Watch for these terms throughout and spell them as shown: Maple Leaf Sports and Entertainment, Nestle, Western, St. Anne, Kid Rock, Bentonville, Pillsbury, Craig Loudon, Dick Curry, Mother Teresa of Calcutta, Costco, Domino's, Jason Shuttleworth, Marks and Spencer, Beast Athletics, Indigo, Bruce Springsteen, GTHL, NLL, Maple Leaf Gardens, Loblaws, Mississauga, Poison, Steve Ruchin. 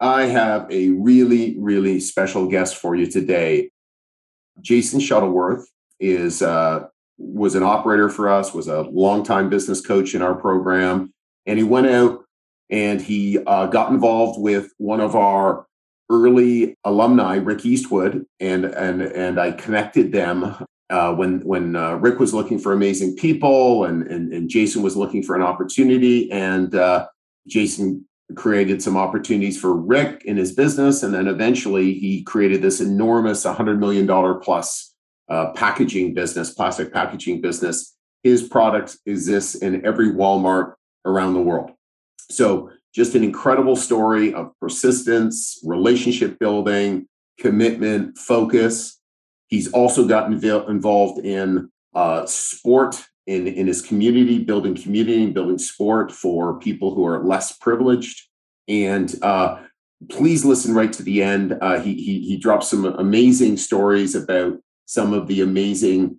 I have a really, really special guest for you today. Jason Shuttleworth was an operator for us, was a longtime business coach in our program, and he went out and he got involved with one of our early alumni, Rick Eastwood, and I connected them when Rick was looking for amazing people and Jason was looking for an opportunity, and Jason created some opportunities for Rick in his business. And then eventually he created this enormous $100 million plus plastic packaging business. His product exists in every Walmart around the world. So just an incredible story of persistence, relationship building, commitment, focus. He's also gotten involved in sport in his community, building sport for people who are less privileged. And please listen right to the end. He drops some amazing stories about some of the amazing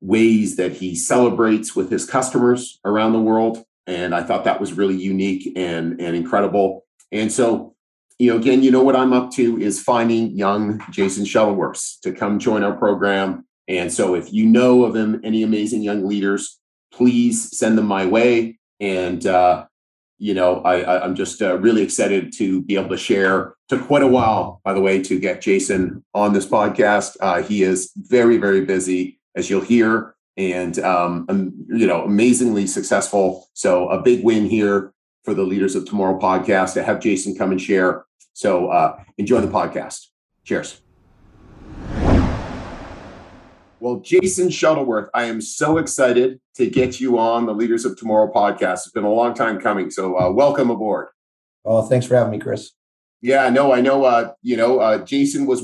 ways that he celebrates with his customers around the world. And I thought that was really unique and incredible. And so, again, what I'm up to is finding young Jason Shuttleworth to come join our program. And so if you know of any amazing young leaders, please send them my way. And, I'm just really excited to be able to share. Took quite a while, by the way, to get Jason on this podcast. He is very, very busy, as you'll hear, and, amazingly successful. So a big win here for the Leaders of Tomorrow podcast to have Jason come and share. So enjoy the podcast. Cheers. Well, Jason Shuttleworth, I am so excited to get you on the Leaders of Tomorrow podcast. It's been a long time coming, so welcome aboard. Oh, thanks for having me, Chris. Yeah, no, I know, Jason was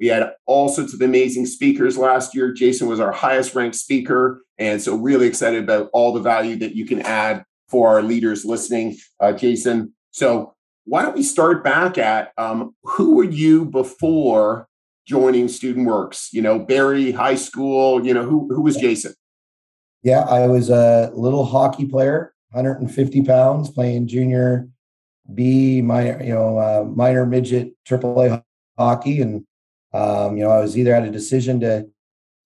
we had all sorts of amazing speakers last year. Jason was our highest ranked speaker, and so really excited about all the value that you can add for our leaders listening, Jason. So why don't we start back at who were you before joining Student Works, Barrie High School, who was Jason? Yeah, I was a little hockey player, 150 pounds, playing junior B, minor midget AAA hockey. And, I was either at a decision to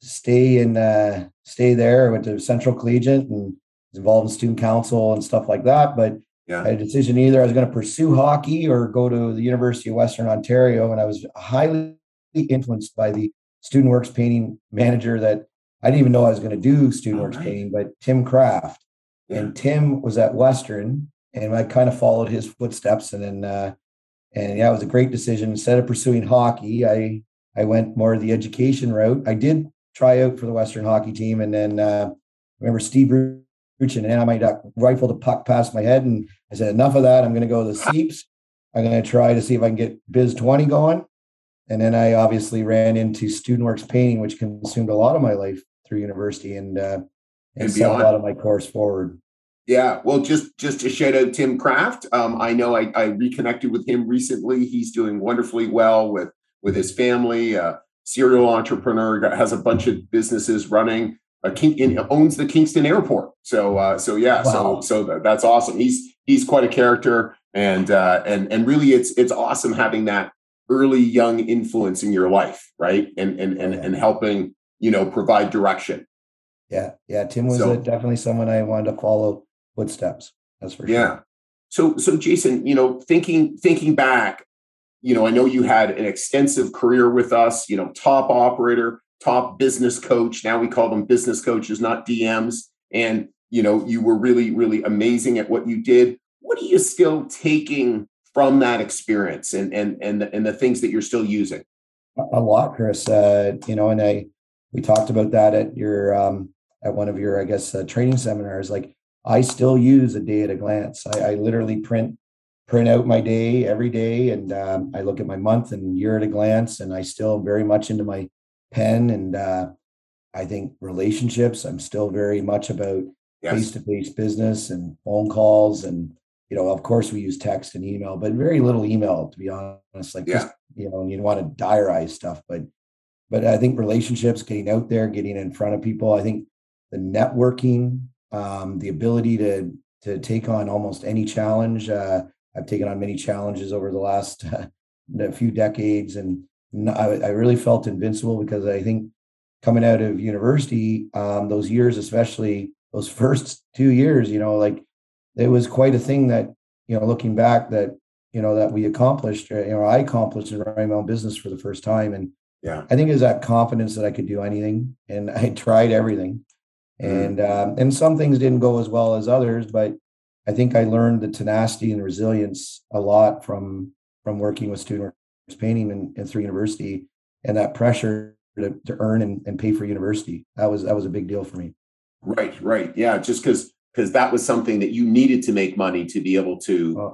stay there. I went to Central Collegiate and was involved in student council and stuff like that. But yeah. I had a decision either I was going to pursue hockey or go to the University of Western Ontario. And I was highly influenced by the Student Works painting manager that I didn't even know I was going to do Student Works painting, but Tim Kraft. Yeah. And Tim was at Western, and I kind of followed his footsteps. And then, it was a great decision. Instead of pursuing hockey, I went more the education route. I did try out for the Western hockey team, and then remember Steve Ruchin, and I might rifle the puck past my head, and I said, enough of that. I'm going to go to the seeps. I'm going to try to see if I can get Biz 20 going. And then I obviously ran into Student Works painting, which consumed a lot of my life through university and set a lot of my course forward. Yeah. Well, just to shout out Tim Kraft. I know I reconnected with him recently. He's doing wonderfully well with his family, a serial entrepreneur, has a bunch of businesses running, owns the Kingston Airport. So, so that's awesome. He's quite a character, and really it's awesome having that early young influence in your life, right? And helping, provide direction. Yeah. Yeah. Tim was definitely someone I wanted to follow footsteps. That's for sure. Yeah. So Jason, thinking back, I know you had an extensive career with us, top operator, top business coach. Now we call them business coaches, not DMs. And, you were really, really amazing at what you did. What are you still taking from that experience and the things that you're still using? A lot, Chris. We talked about that at your at one of your, training seminars. Like I still use a day at a glance. I literally print print out my day every day, and I look at my month and year at a glance, and I still very much into my pen. And I think relationships, I'm still very much about face-to-face business and phone calls. And, you know, of course we use text and email, but very little email, to be honest, like, just, you know, and you'd want to diarize stuff, but I think relationships, getting out there, getting in front of people, I think the networking, the ability to take on almost any challenge. I've taken on many challenges over the last few decades, and I really felt invincible, because I think coming out of university, those years, especially those first 2 years, you know, like, it was quite a thing that, you know, looking back, that, you know, that we accomplished, you know, I accomplished in running my own business for the first time. And I think it was that confidence that I could do anything, and I tried everything. And some things didn't go as well as others, but I think I learned the tenacity and resilience a lot from working with Student Works Painting and through university, and that pressure to earn and pay for university. That was a big deal for me. Right. Yeah. Just because that was something that you needed to make money to be able to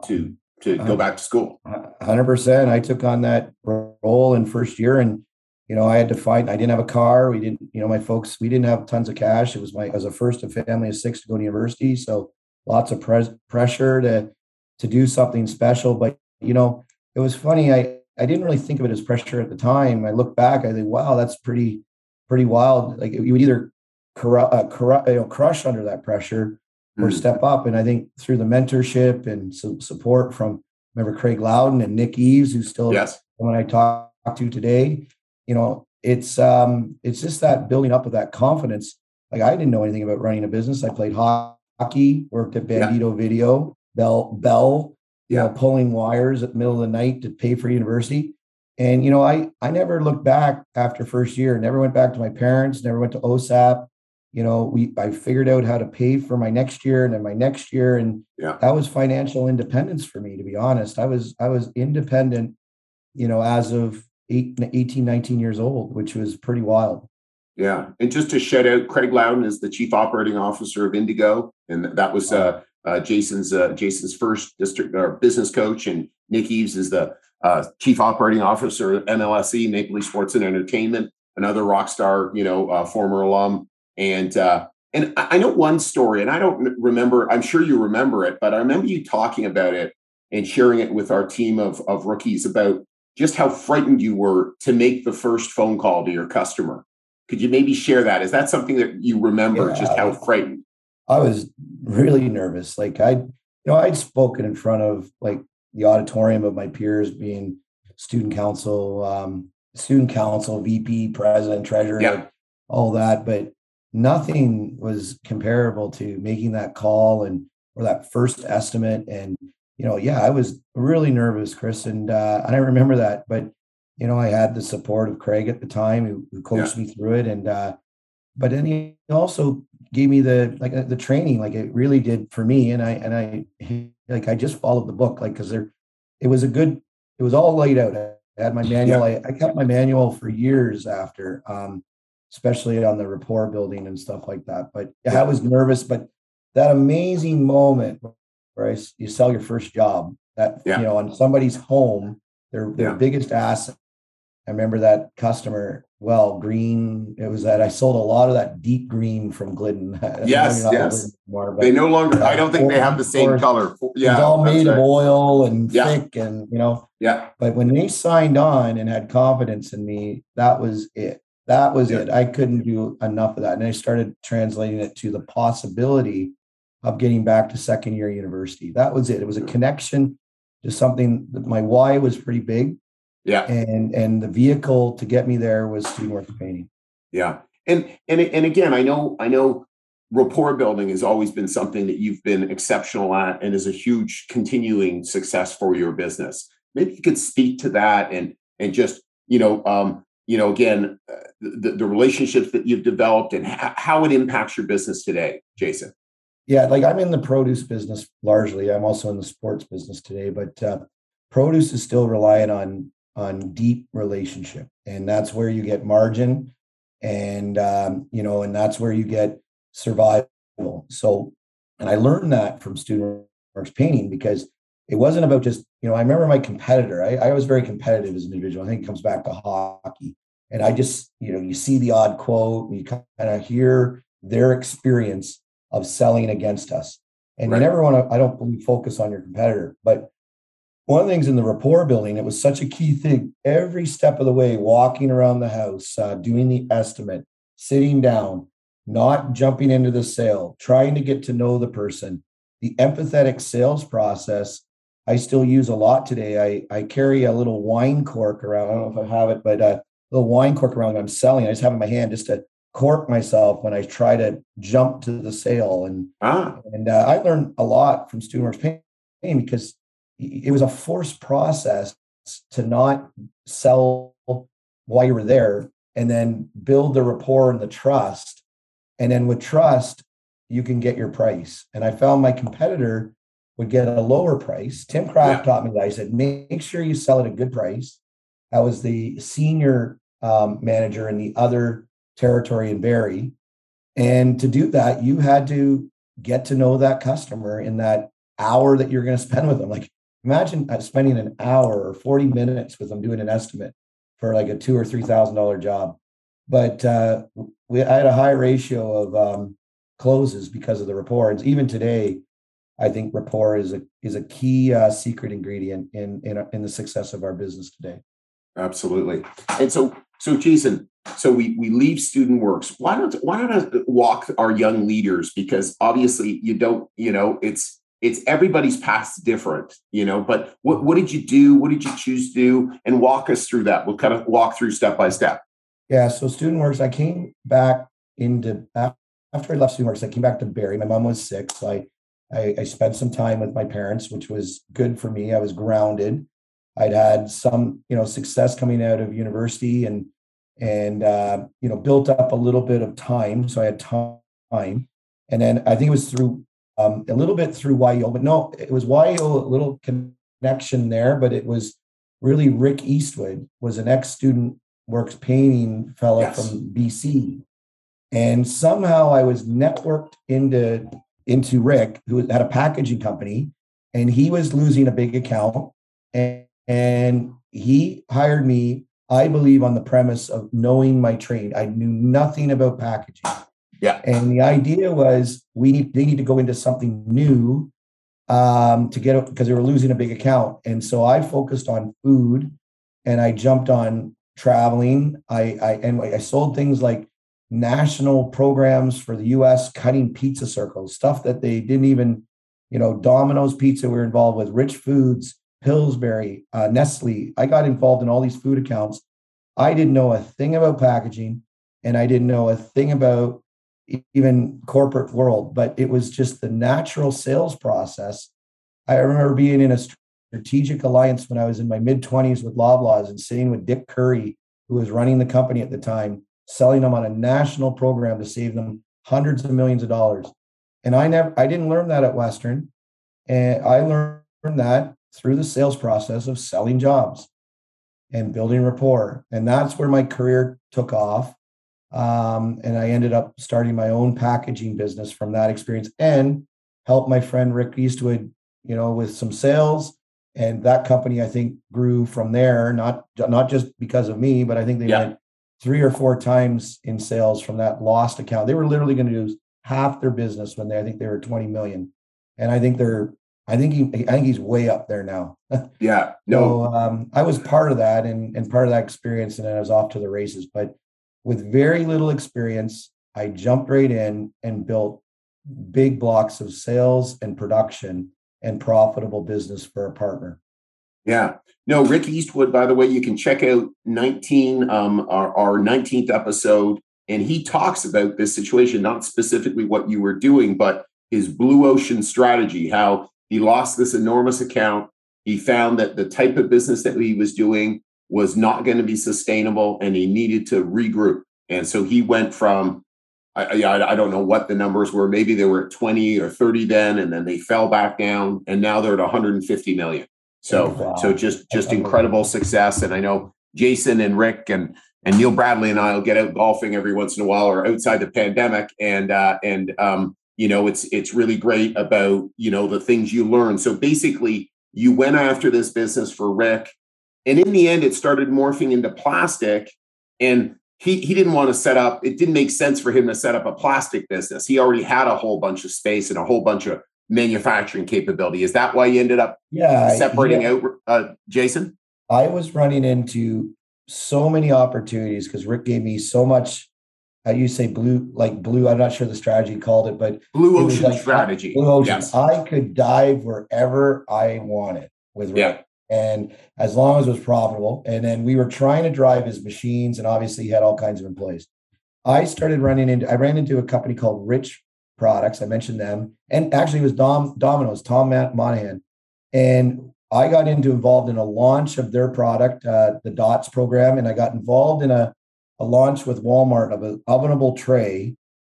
go back to school. 100%. I took on that role in first year, and, you know, I had to fight. I didn't have a car. We didn't, you know, my folks, we didn't have tons of cash. It was I was the first of family of six to go to university. So lots of pressure to do something special. But, you know, it was funny. I didn't really think of it as pressure at the time. I look back, I think, wow, that's pretty wild. Like, you would either crush under that pressure or step up. And I think through the mentorship and some support from, remember, Craig Loudon and Nick Eves, who's still someone I talk to today, you know, it's just that building up of that confidence. Like, I didn't know anything about running a business. I played hockey, worked at Bandito Video, Bell, you know, pulling wires at the middle of the night to pay for university. And, you know, I never looked back after first year, never went back to my parents, never went to OSAP. You know, I figured out how to pay for my next year and then my next year. And that was financial independence for me, to be honest. I was independent, you know, as of 18, 19 years old, which was pretty wild. Yeah. And just to shout out, Craig Loudon is the Chief Operating Officer of Indigo. And that was Jason's first district or business coach. And Nick Eves is the Chief Operating Officer of MLSE, Maple Leaf Sports and Entertainment, another rock star, you know, former alum. And I know one story, and I don't remember, I'm sure you remember it, but I remember you talking about it and sharing it with our team of rookies about just how frightened you were to make the first phone call to your customer. Could you maybe share that? Is that something that you remember, just how frightened? I was really nervous. Like, I'd spoken in front of, like, the auditorium of my peers, being student council, VP, president, treasurer, like, all that, but nothing was comparable to making that call or that first estimate. And, you know, I was really nervous, Chris. And I remember that, but, you know, I had the support of Craig at the time, who coached me through it. And, but then he also gave me the training, like, it really did for me. And I just followed the book, like, cause it was all laid out. I had my manual. I kept my manual for years after, especially on the rapport building and stuff like that. But I was nervous, but that amazing moment where you sell your first job, that, you know, on somebody's home, their biggest asset. I remember that customer, green. It was that I sold a lot of that deep green from Glidden. Yes. Anymore, they no longer, I don't think they have the same color. Yeah. It's all made of oil and thick and, you know. Yeah. But when they signed on and had confidence in me, that was it. That was it. I couldn't do enough of that. And I started translating it to the possibility of getting back to second year university. That was it. It was a connection to something that my why was pretty big. Yeah. And the vehicle to get me there was Student Works Painting. Yeah. And again, I know rapport building has always been something that you've been exceptional at and is a huge continuing success for your business. Maybe you could speak to that and just, you know, you know, again, the relationships that you've developed and how it impacts your business today, Jason. Yeah, like, I'm in the produce business largely. I'm also in the sports business today, but produce is still reliant on deep relationship. And that's where you get margin and, you know, and that's where you get survival. So, and I learned that from Student Works Painting because it wasn't about just, you know, I remember my competitor. I was very competitive as an individual. I think it comes back to hockey. And I just, you know, you see the odd quote and you kind of hear their experience of selling against us. And you never want to, I don't believe, focus on your competitor. But one of the things in the rapport building, it was such a key thing. Every step of the way, walking around the house, doing the estimate, sitting down, not jumping into the sale, trying to get to know the person, the empathetic sales process. I still use a lot today. I carry a little wine cork around. I don't know if I have it, but a little wine cork around when I'm selling. I just have it in my hand just to cork myself when I try to jump to the sale. And I learned a lot from Student Works Painting because it was a forced process to not sell while you were there and then build the rapport and the trust. And then with trust, you can get your price. And I found my competitor would get a lower price. Tim Kraft taught me that. He said, make sure you sell at a good price. I was the senior manager in the other territory in Barrie. And to do that, you had to get to know that customer in that hour that you're going to spend with them. Like imagine spending an hour or 40 minutes with them doing an estimate for like a $2,000 or $3,000 job. But I had a high ratio of closes because of the rapport. And even today, I think rapport is a key secret ingredient in the success of our business today. Absolutely. And so Jason, so we leave Student Works. Why don't I walk our young leaders? Because obviously you don't, you know, it's everybody's path's different, you know, but what did you do? What did you choose to do? And walk us through that. We'll kind of walk through step by step. Yeah. So Student Works, I came back after I left Student Works, I came back to Barrie. My mom was sick. So I spent some time with my parents, which was good for me. I was grounded. I'd had some, you know, success coming out of university and you know, built up a little bit of time. So I had time. And then I think it was through a little bit through YO, but no, it was YO, a little connection there, but it was really Rick Eastwood was an ex-Student Works Painting fellow from BC. And somehow I was networked into Rick, who had a packaging company, and he was losing a big account. And he hired me, I believe, on the premise of knowing my trade. I knew nothing about packaging. Yeah. And the idea was they need to go into something new to get it because they were losing a big account. And so I focused on food and I jumped on traveling. I sold things like national programs for the US, cutting pizza circles, stuff that they didn't even, you know, Domino's pizza we were involved with, Rich Foods, Pillsbury, Nestle. I got involved in all these food accounts. I didn't know a thing about packaging and I didn't know a thing about even corporate world, but it was just the natural sales process. I remember being in a strategic alliance when I was in my mid-20s with Loblaws and sitting with Dick Curry, who was running the company at the time, selling them on a national program to save them hundreds of millions of dollars. And I didn't learn that at Western. And I learned that through the sales process of selling jobs and building rapport. And that's where my career took off. And I ended up starting my own packaging business from that experience and helped my friend Rick Eastwood, you know, with some sales. And that company, I think, grew from there, not just because of me, but I think they went 3 or 4 times in sales from that lost account. They were literally going to do half their business when I think they were 20 million. And I think he's way up there now. Yeah. No. So, I was part of that and part of that experience, and then I was off to the races. But with very little experience, I jumped right in and built big blocks of sales and production and profitable business for a partner. Yeah. No, Rick Eastwood, by the way, you can check out our 19th episode, and he talks about this situation, not specifically what you were doing, but his blue ocean strategy, how he lost this enormous account. He found that the type of business that he was doing was not going to be sustainable and he needed to regroup. And so he went from, I don't know what the numbers were. Maybe they were at 20 or 30 then, and then they fell back down and now they're at 150 million. So just incredible success. And I know Jason and Rick and Neil Bradley and I'll get out golfing every once in a while or outside the pandemic. And you know, it's really great about, you know, the things you learn. So basically You went after this business for Rick. And in the end, it started morphing into plastic. And he didn't want to set up, it didn't make sense for him to set up a plastic business. He already had a whole bunch of space and a whole bunch of manufacturing capability. Is that why you ended up separating out, Jason? I was running into so many opportunities because Rick gave me so much. You say blue. I'm not sure the strategy called it, but blue ocean strategy. Blue ocean. Yes. I could dive wherever I wanted with Rick, and as long as it was profitable. And then we were trying to drive his machines, and obviously he had all kinds of employees. I ran into a company called Rich Products. I mentioned them, and actually it was Domino's, Tom Monahan, and I got involved in a launch of their product, the Dots program, and I got involved in a launch with Walmart of an ovenable tray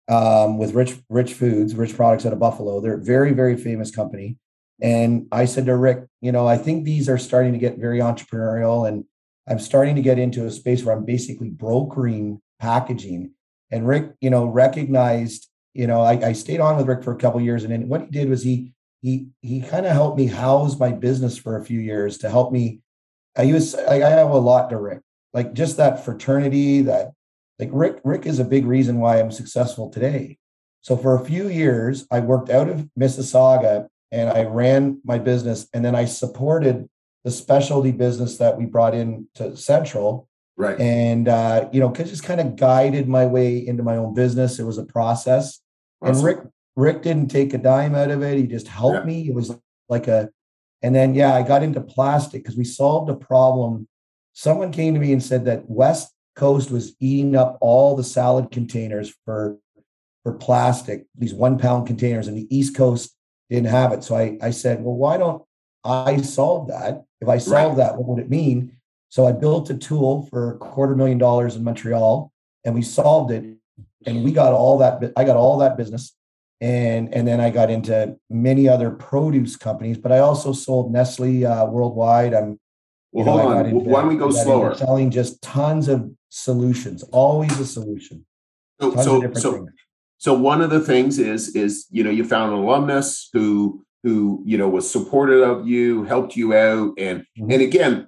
with Rich Products out of Buffalo. They're a very, very famous company. And I said to Rick, I think these are starting to get very entrepreneurial, and I'm starting to get into a space where I'm basically brokering packaging. And Rick, recognized, I stayed on with Rick for a couple of years. And then what he did was he kind of helped me house my business for a few years to help me. I owe a lot to Rick. Like just that fraternity, Rick is a big reason why I'm successful today. So for a few years, I worked out of Mississauga and I ran my business, and then I supported the specialty business that we brought in to Central. Right. And, just kind of guided my way into my own business. It was a process. Awesome. And Rick didn't take a dime out of it. He just helped me. It was like I got into plastic because we solved a problem. Someone came to me and said that West Coast was eating up all the salad containers for plastic, these 1-pound containers, and the East Coast didn't have it. So I said, well, why don't I solve that? If I solve that, what would it mean? So I built a tool for $250,000 in Montreal, and we solved it, and we got all that. I got all that business, and then I got into many other produce companies. But I also sold Nestle worldwide. Hold on. Why don't we go slower? Selling just tons of solutions, always a solution. So one of the things is you found an alumnus who was supportive of you, helped you out, and mm-hmm. and again,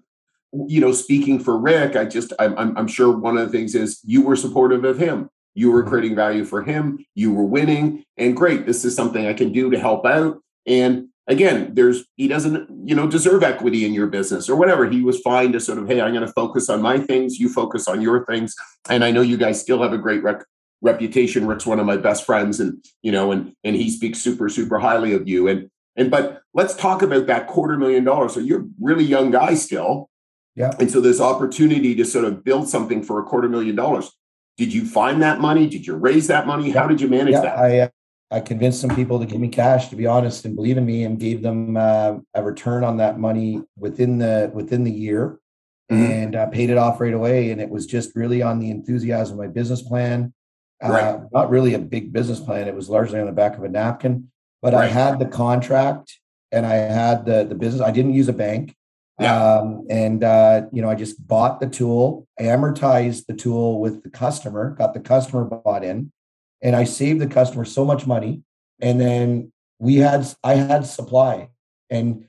speaking for Rick, I'm sure one of the things is you were supportive of him. You were creating value for him. You were winning, and great. This is something I can do to help out. And again, he doesn't, deserve equity in your business or whatever. He was fine to sort of, hey, I'm going to focus on my things. You focus on your things. And I know you guys still have a great reputation. Rick's one of my best friends, and, and he speaks super, super highly of you. But let's talk about that $250,000. So you're a really young guy still. Yeah. And so this opportunity to sort of build something for $250,000. Did you find that money? Did you raise that money? How did you manage that? I convinced some people to give me cash, to be honest, and believe in me, and gave them a return on that money within the year, mm-hmm. and paid it off right away. And it was just really on the enthusiasm of my business plan, not really a big business plan. It was largely on the back of a napkin, but I had the contract and I had the business. I didn't use a bank. I just bought the tool, amortized the tool with the customer, got the customer bought in. And I saved the customer so much money. And then I had supply and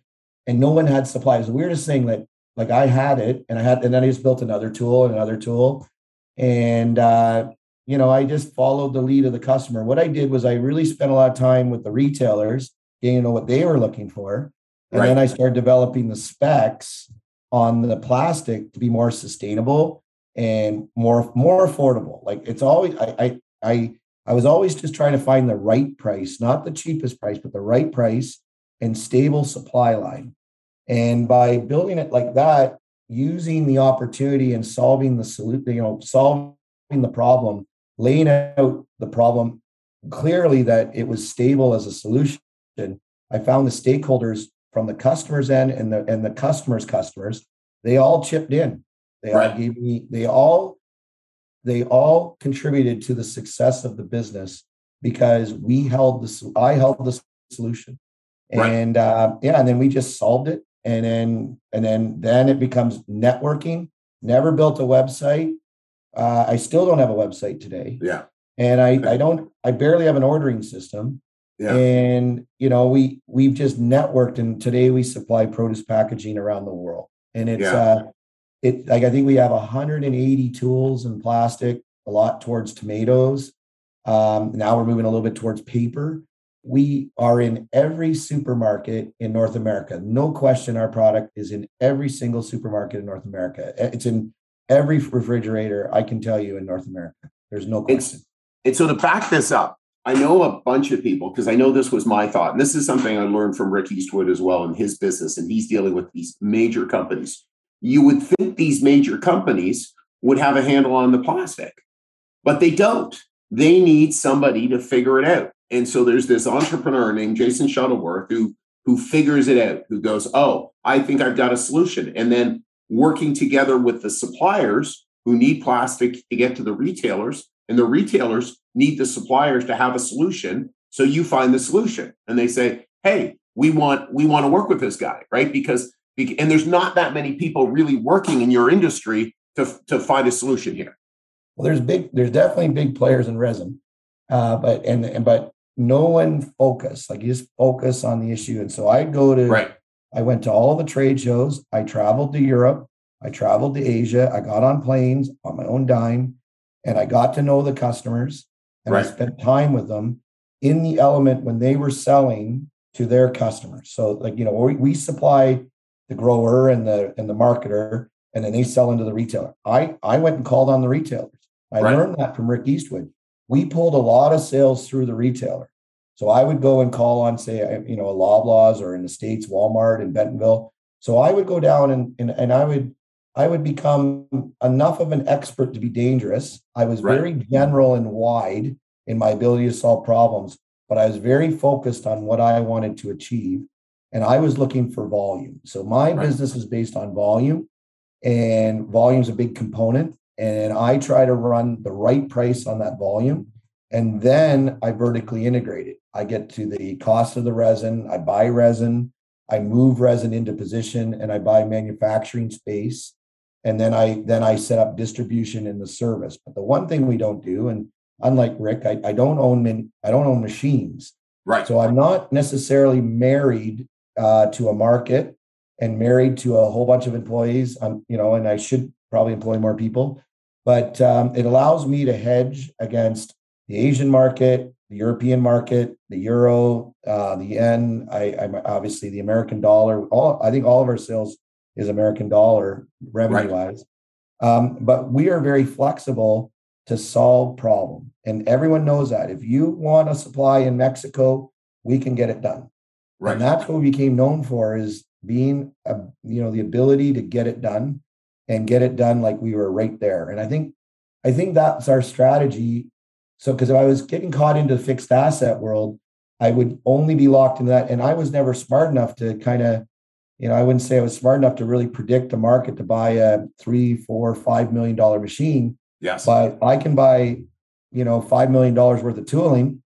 no one had supply. It was the weirdest thing that I had it and then I just built another tool. And, I just followed the lead of the customer. What I did was I really spent a lot of time with the retailers, getting to know what they were looking for. And then I started developing the specs on the plastic to be more sustainable and more affordable. Like it's always, I was always just trying to find the right price, not the cheapest price, but the right price and stable supply line. And by building it like that, using the opportunity and solving the solution, solving the problem, laying out the problem clearly that it was stable as a solution. I found the stakeholders from the customer's end and the customer's customers, they all chipped in. They all gave me, they all contributed to the success of the business because I held the solution, and and then we just solved it, and then it becomes networking. Never built a website. I still don't have a website today. Yeah, and I barely have an ordering system. Yeah. And, you know, we've just networked, and today we supply produce packaging around the world. And it's, I think we have 180 tools in plastic, a lot towards tomatoes. Now we're moving a little bit towards paper. We are in every supermarket in North America. No question, our product is in every single supermarket in North America. It's in every refrigerator, I can tell you, in North America. There's no question. And so to back this up, I know a bunch of people, because I know this was my thought, and this is something I learned from Rick Eastwood as well in his business, and he's dealing with these major companies. You would think these major companies would have a handle on the plastic, but they don't. They need somebody to figure it out. And so there's this entrepreneur named Jason Shuttleworth who figures it out, who goes, oh, I think I've got a solution. And then working together with the suppliers who need plastic to get to the retailers, and the retailers need the suppliers to have a solution. So you find the solution and they say, hey, we want to work with this guy, right? Because there's not that many people really working in your industry to find a solution here. Well, there's definitely big players in resin. But no one focused, like you just focus on the issue. And so I went to all the trade shows. I traveled to Europe. I traveled to Asia. I got on planes on my own dime, and I got to know the customers, and I spent time with them in the element when they were selling to their customers. So like, you know, we supply the grower and the marketer, and then they sell into the retailer. I went and called on the retailers. I learned that from Rick Eastwood. We pulled a lot of sales through the retailer. So I would go and call on, say, you know, a Loblaws, or in the States, Walmart in Bentonville. So I would go down and I would become enough of an expert to be dangerous. I was very general and wide in my ability to solve problems, but I was very focused on what I wanted to achieve. And I was looking for volume. So my business is based on volume, and volume is a big component. And I try to run the right price on that volume. And then I vertically integrate it. I get to the cost of the resin. I buy resin. I move resin into position, and I buy manufacturing space. And then I set up distribution in the service. But the one thing we don't do, and unlike Rick, I don't own machines. Right. So I'm not necessarily married to a market and married to a whole bunch of employees. And I should probably employ more people, but it allows me to hedge against the Asian market, the European market, the euro, the yen. I'm obviously the American dollar. I think all of our sales is American dollar revenue wise, but we are very flexible to solve problem, and everyone knows that. If you want a supply in Mexico, we can get it done. Right. And that's what we became known for, is being the ability to get it done, and get it done like we were right there. And I think that's our strategy. So, because if I was getting caught into the fixed asset world, I would only be locked into that. And I was never smart enough to I wouldn't say I was smart enough to really predict the market to buy a $3, $4, $5 million machine. Yes. But I can buy, $5 million worth of tooling.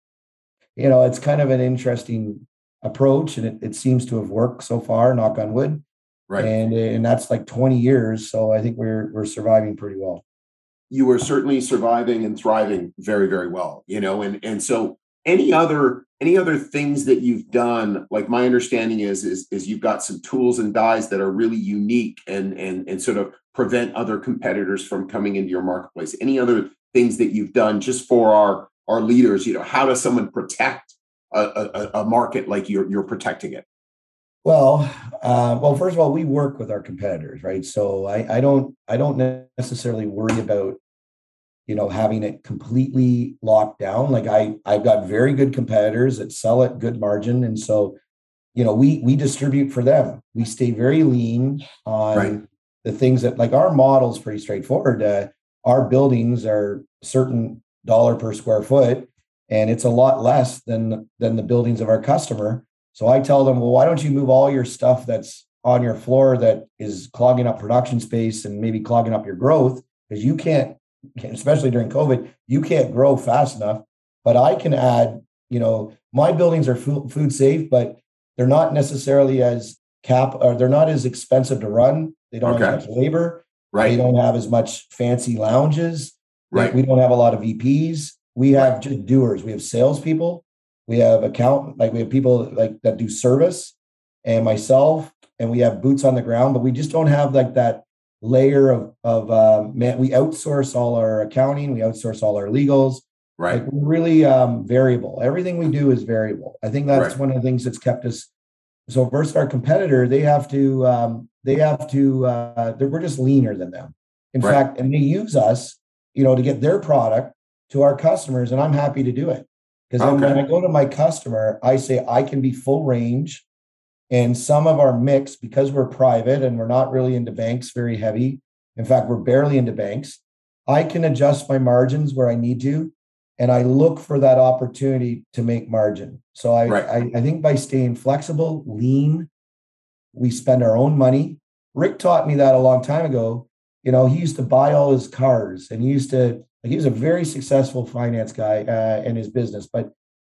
You know, it's kind of an interesting approach, and it seems to have worked so far, knock on wood. Right. And that's like 20 years. So I think we're surviving pretty well. You are certainly surviving and thriving very, very well, and so any other things that you've done, like my understanding is you've got some tools and dies that are really unique and sort of prevent other competitors from coming into your marketplace. Any other things that you've done just for our leaders, how does someone protect a market like you're protecting it? Well, first of all, we work with our competitors, right? So I don't necessarily worry about, having it completely locked down. Like I've got very good competitors that sell at good margin. And so, we distribute for them. We stay very lean on the things that, like, our model's pretty straightforward. Our buildings are certain dollar per square foot, and it's a lot less than the buildings of our customer. So I tell them, well, why don't you move all your stuff that's on your floor that is clogging up production space and maybe clogging up your growth? Because you can't, especially during COVID, you can't grow fast enough. But I can add, my buildings are food safe, but they're not necessarily they're not as expensive to run. They don't have as much labor. Right. They don't have as much fancy lounges. Right. We don't have a lot of VPs. We have just doers. We have salespeople. We have accountant, like we have people like that do service, and myself, and we have boots on the ground, but we just don't have like that layer of we outsource all our accounting, we outsource all our legals. Right. Like we're really variable. Everything we do is variable. I think that's one of the things that's kept us. So versus our competitor, we're just leaner than them. In fact, and they use us, to get their product to our customers, and I'm happy to do it. Because when I go to my customer, I say I can be full range, and some of our mix, because we're private and we're not really into banks very heavy. In fact, we're barely into banks. I can adjust my margins where I need to, and I look for that opportunity to make margin. So I think by staying flexible, lean, we spend our own money. Rick taught me that a long time ago. He used to buy all his cars, and he was a very successful finance guy in his business. But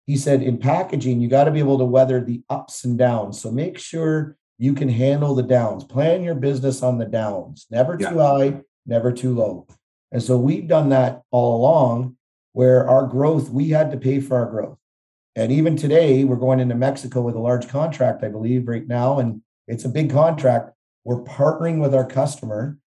he said in packaging, you got to be able to weather the ups and downs. So make sure you can handle the downs. Plan your business on the downs. Never too high, never too low. And so we've done that all along, where our growth, we had to pay for our growth. And even today, we're going into Mexico with a large contract, I believe, right now. And it's a big contract. We're partnering with our customer.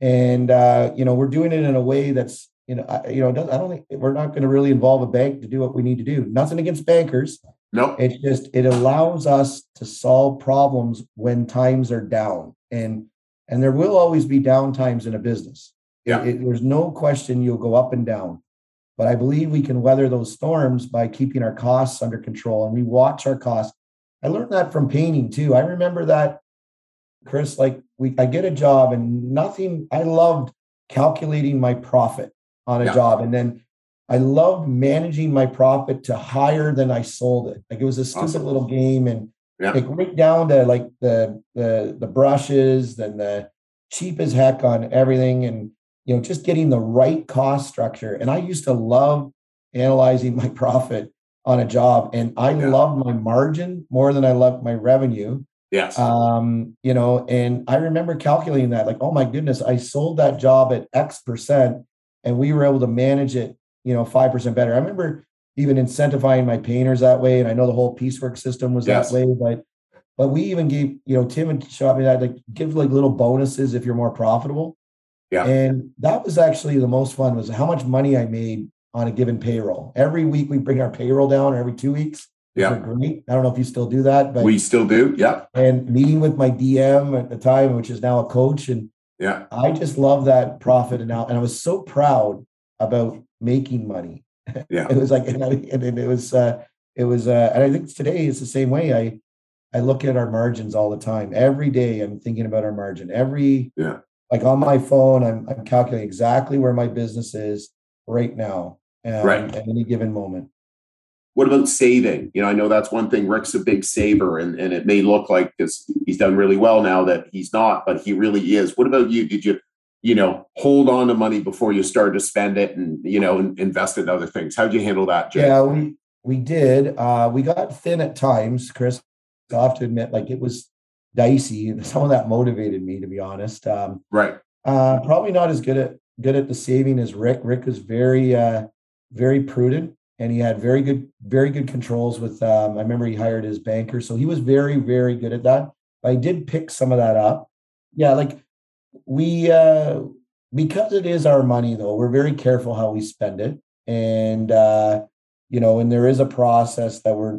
And, we're doing it in a way that's, I don't think we're not going to really involve a bank to do what we need to do. Nothing against bankers. No, it's just, it allows us to solve problems when times are down, and there will always be down times in a business. Yeah. There's no question you'll go up and down, but I believe we can weather those storms by keeping our costs under control, and we watch our costs. I learned that from painting too. I remember that, Chris, I get a job and I loved calculating my profit on a job. And then I loved managing my profit to higher than I sold it. Like it was a stupid little game, and it went down to like the brushes and the cheap as heck on everything. And, just getting the right cost structure. And I used to love analyzing my profit on a job, and I loved my margin more than I loved my revenue. Yes. And I remember calculating that, like, oh my goodness, I sold that job at X%, and we were able to manage it, 5% better. I remember even incentivizing my painters that way. And I know the whole piecework system was that way, but we even gave, Tim and Shop, I'd like give like little bonuses if you're more profitable. Yeah. And that was actually the most fun, was how much money I made on a given payroll. Every week we bring our payroll down, or every 2 weeks. Yeah. Great. I don't know if you still do that, but we still do. Yeah. And meeting with my DM at the time, which is now a coach. And I just love that profit. And I was so proud about making money. Yeah. It was like, and I think today it's the same way. I look at our margins all the time. Every day I'm thinking about our margin. Like on my phone, I'm calculating exactly where my business is right now, at any given moment. What about saving? I know that's one thing. Rick's a big saver, and it may look like, because he's done really well now, that he's not, but he really is. What about you? Did you, hold on to money before you started to spend it, and invest in other things? How'd you handle that, Jay? Yeah, we did. We got thin at times, Chris. I have to admit, like it was dicey, and some of that motivated me, to be honest. Probably not as good at the saving as Rick. Rick was very, very prudent, and he had very good controls with. I remember he hired his banker, so he was very, very good at that. But I did pick some of that up. Yeah, like we because it is our money, though, we're very careful how we spend it, and and there is a process that we're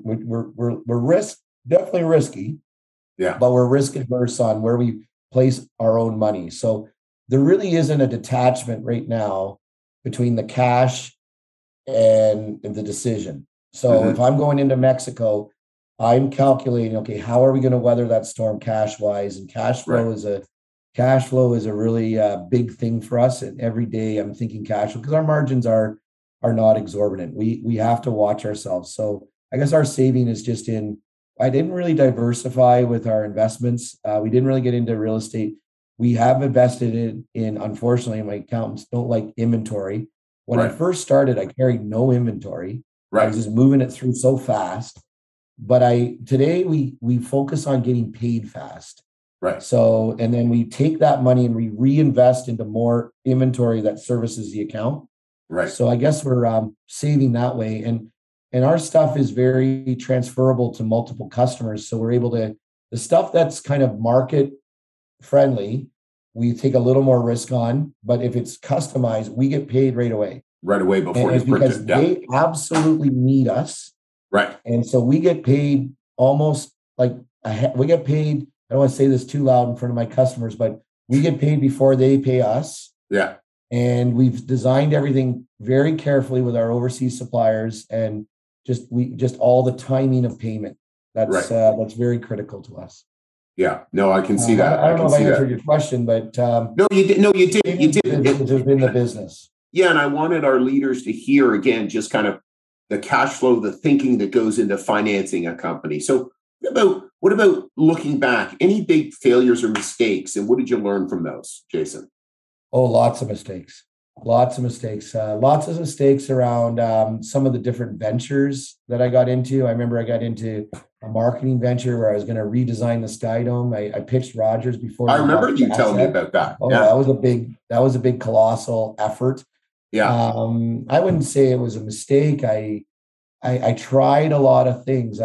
definitely risky. Yeah. But we're risk adverse on where we place our own money. So there really isn't a detachment right now between the cash and the decision. So if I'm going into Mexico, I'm calculating, okay, how are we going to weather that storm cash wise? And cash flow is a really big thing for us. And every day I'm thinking cash flow, because our margins are not exorbitant. We have to watch ourselves. So I guess our saving is just in, I didn't really diversify with our investments. We didn't really get into real estate. We have invested in unfortunately, my accountants don't like inventory. When I first started, I carried no inventory. Right. I was just moving it through so fast. But today we focus on getting paid fast. Right. So, and then we take that money and we reinvest into more inventory that services the account. Right. So I guess we're saving that way. And And our stuff is very transferable to multiple customers. So we're able to, the stuff that's kind of market friendly, we take a little more risk on. But if it's customized, we get paid right away. Right away before you print it. Yeah. They absolutely need us. Right. And so we get paid almost like, we get paid, I don't want to say this too loud in front of my customers, but we get paid before they pay us. Yeah. And we've designed everything very carefully with our overseas suppliers, and just all the timing of payment. That's very critical to us. Yeah, no, I can see that. I don't know if I answered your question, but no, you did. No, you did. You did. It's been the business. Yeah, and I wanted our leaders to hear again, just kind of the cash flow, the thinking that goes into financing a company. So, what about looking back? Any big failures or mistakes, and what did you learn from those, Jason? Oh, lots of mistakes. Lots of mistakes around some of the different ventures that I got into. I remember I got into a marketing venture where I was going to redesign the Sky Dome. I pitched Rogers before. I remember you telling me about that. Oh, yeah. That was a big colossal effort. Yeah. I wouldn't say it was a mistake. I tried a lot of things,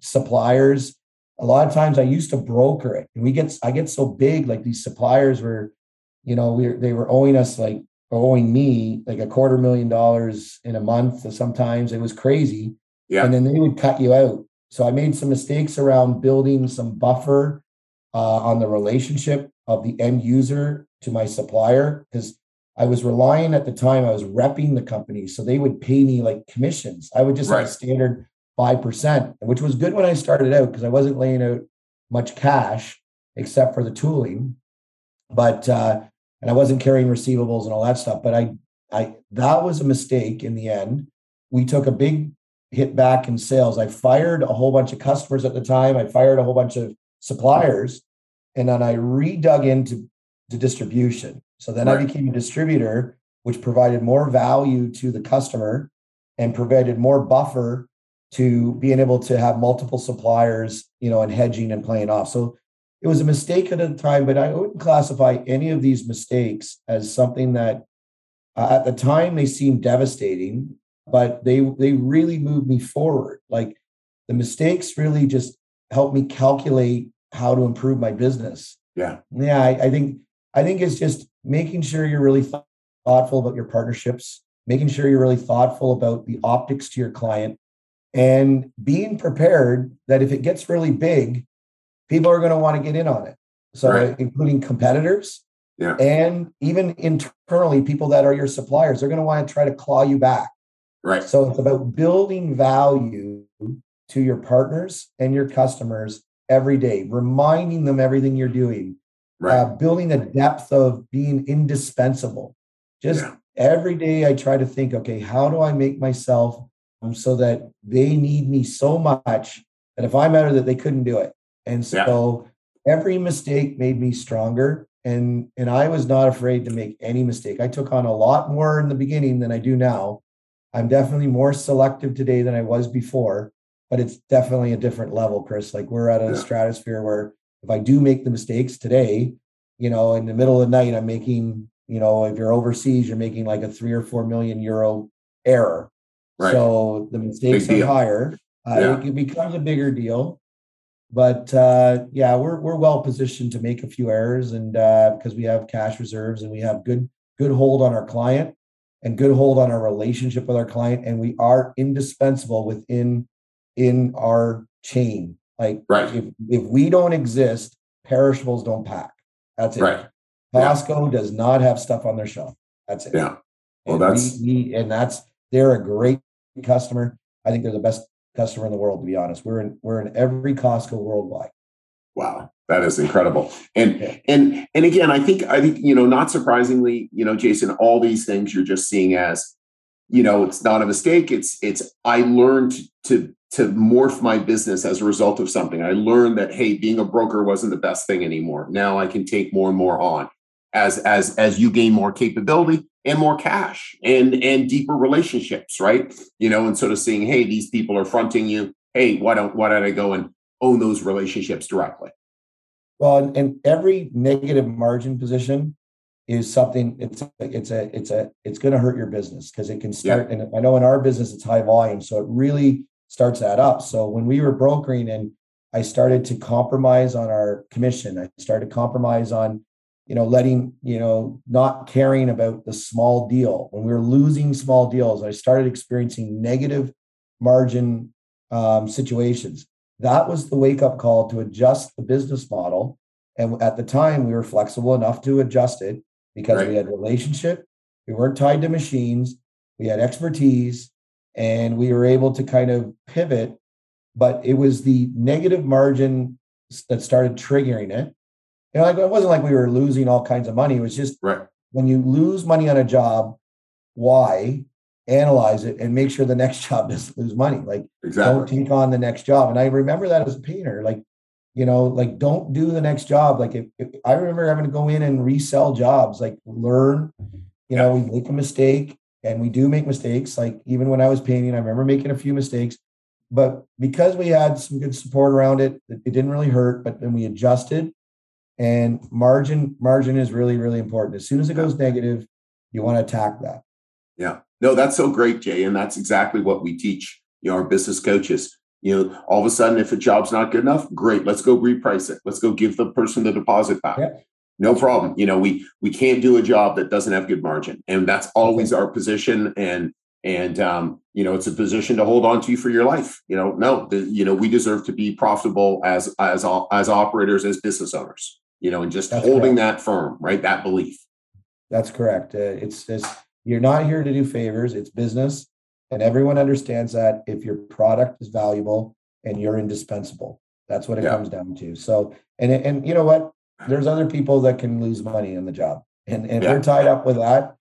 suppliers. A lot of times I used to broker it, and I get so big, like these suppliers were, you know, they were owing me like $250,000 in a month. Sometimes it was crazy. Yeah. And then they would cut you out. So I made some mistakes around building some buffer on the relationship of the end user to my supplier, because I was relying at the time, I was repping the company. So they would pay me like commissions. I would just have a standard 5%, which was good when I started out because I wasn't laying out much cash except for the tooling. But and I wasn't carrying receivables and all that stuff. But I that was a mistake in the end. We took a big hit back in sales. I fired a whole bunch of customers at the time. I fired a whole bunch of suppliers. And then I redug into the distribution. So then I became a distributor, which provided more value to the customer and provided more buffer to being able to have multiple suppliers, you know, and hedging and playing off. So it was a mistake at the time, but I wouldn't classify any of these mistakes as something that at the time they seemed devastating, but they really moved me forward. Like the mistakes really just helped me calculate how to improve my business. Yeah. Yeah. I think it's just making sure you're really thoughtful about your partnerships, making sure you're really thoughtful about the optics to your client, and being prepared that if it gets really big, people are going to want to get in on it. So including competitors and even internally, people that are your suppliers, they're going to want to try to claw you back. Right. So it's about building value to your partners and your customers every day, reminding them everything you're doing, building a depth of being indispensable. Every day I try to think, okay, how do I make myself so that they need me so much that if I'm out of it, they couldn't do it. And so every mistake made me stronger, and I was not afraid to make any mistake. I took on a lot more in the beginning than I do now. I'm definitely more selective today than I was before, but it's definitely a different level, Chris. Like we're at a stratosphere where if I do make the mistakes today, you know, in the middle of the night, I'm making, you know, if you're overseas, you're making like a €3 or $4 million error. Right. So the mistakes are higher. It becomes a bigger deal. But we're well positioned to make a few errors, and because we have cash reserves and we have good hold on our client and good hold on our relationship with our client, and we are indispensable within our chain. Like if we don't exist, perishables don't pack. That's it. Right. Costco does not have stuff on their shelf. That's it. Yeah. Well, they're a great customer. I think they're the best customer in the world, to be honest. We're in every Costco worldwide. Wow, that is incredible. And again, I think you know, not surprisingly, you know, Jason, all these things you're just seeing as, you know, it's not a mistake. It's I learned to morph my business as a result of something. I learned that hey, being a broker wasn't the best thing anymore. Now I can take more and more on as you gain more capability and more cash and deeper relationships, right? You know, and sort of seeing, hey, these people are fronting you. Hey, why don't I go and own those relationships directly? Well, and every negative margin position is something it's going to hurt your business, because it can start. Yeah. And I know in our business, it's high volume. So it really starts that up. So when we were brokering and I started to compromise on our commission, I started to compromise on, not caring about the small deal. When we were losing small deals, I started experiencing negative margin situations. That was the wake-up call to adjust the business model. And at the time, we were flexible enough to adjust it because we had relationship, we weren't tied to machines, we had expertise, and we were able to kind of pivot. But it was the negative margin that started triggering it. It wasn't like we were losing all kinds of money. It was just when you lose money on a job, why? Analyze it and make sure the next job doesn't lose money. Don't take on the next job. And I remember that as a painter, don't do the next job. If I remember having to go in and resell jobs, learn, we make a mistake, and we do make mistakes. Even when I was painting, I remember making a few mistakes, but because we had some good support around it, it didn't really hurt, but then we adjusted. And margin is really, really important. As soon as it goes negative, you want to attack that. Yeah. No, that's so great, Jay. And that's exactly what we teach, our business coaches. All of a sudden, if a job's not good enough, great, let's go reprice it. Let's go give the person the deposit back. Yeah. No problem. We can't do a job that doesn't have good margin. And that's always our position. And it's a position to hold on to for your life. We deserve to be profitable as operators, as business owners, and just that's holding correct. That firm, right? That belief. That's correct. You're not here to do favors. It's business. And everyone understands that if your product is valuable and you're indispensable, that's what it comes down to. So, and you know what? There's other people that can lose money in the job. And if they're tied up with that,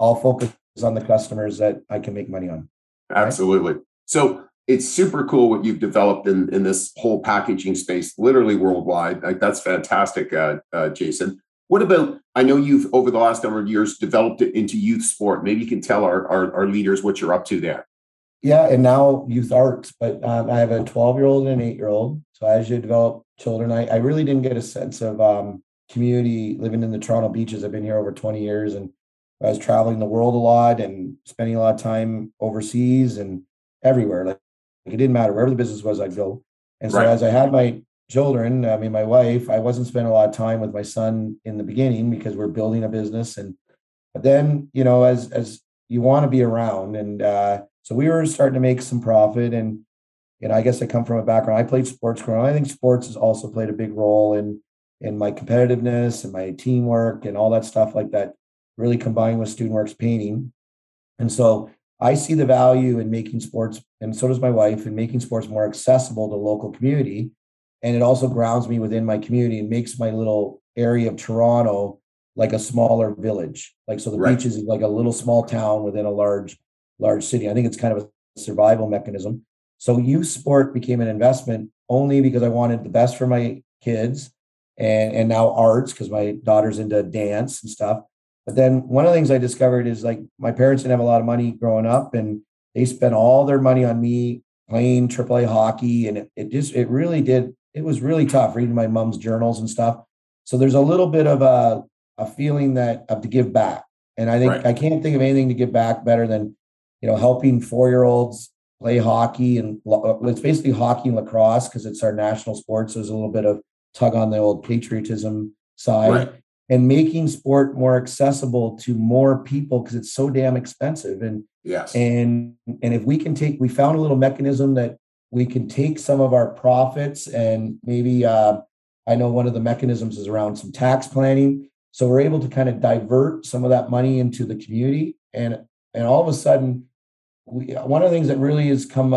I'll focus on the customers that I can make money on. Right? Absolutely. So it's super cool what you've developed in this whole packaging space, literally worldwide. That's fantastic, Jason. What about, I know you've, over the last number of years, developed it into youth sport. Maybe you can tell our leaders what you're up to there. Yeah, and now youth arts, but I have a 12-year-old and an 8-year-old. So as you develop children, I really didn't get a sense of community living in the Toronto beaches. I've been here over 20 years, and I was traveling the world a lot and spending a lot of time overseas and everywhere. It didn't matter. Wherever the business was, I'd go. And so as I had my children, my wife, I wasn't spending a lot of time with my son in the beginning because we're building a business. But then, as you want to be around. And so we were starting to make some profit. And, I guess I come from a background. I played sports growing up. I think sports has also played a big role in my competitiveness and my teamwork and all that stuff like that, really combined with Student Works painting. And so I see the value in making sports, and so does my wife, in making sports more accessible to local community. And it also grounds me within my community and makes my little area of Toronto like a smaller village. So the beaches is like a little small town within a large city. I think it's kind of a survival mechanism. So youth sport became an investment only because I wanted the best for my kids and now arts, because my daughter's into dance and stuff. But then one of the things I discovered is my parents didn't have a lot of money growing up, and they spent all their money on me playing AAA hockey. And it was really tough reading my mom's journals and stuff. So there's a little bit of a feeling that I have to give back. And I think I can't think of anything to give back better than, helping 4-year-olds play hockey, and it's basically hockey and lacrosse because it's our national sport. So there's a little bit of tug on the old patriotism side and making sport more accessible to more people because it's so damn expensive. And and if we found a little mechanism that we can take some of our profits, and maybe I know one of the mechanisms is around some tax planning. So we're able to kind of divert some of that money into the community. And all of a sudden, one of the things that really has come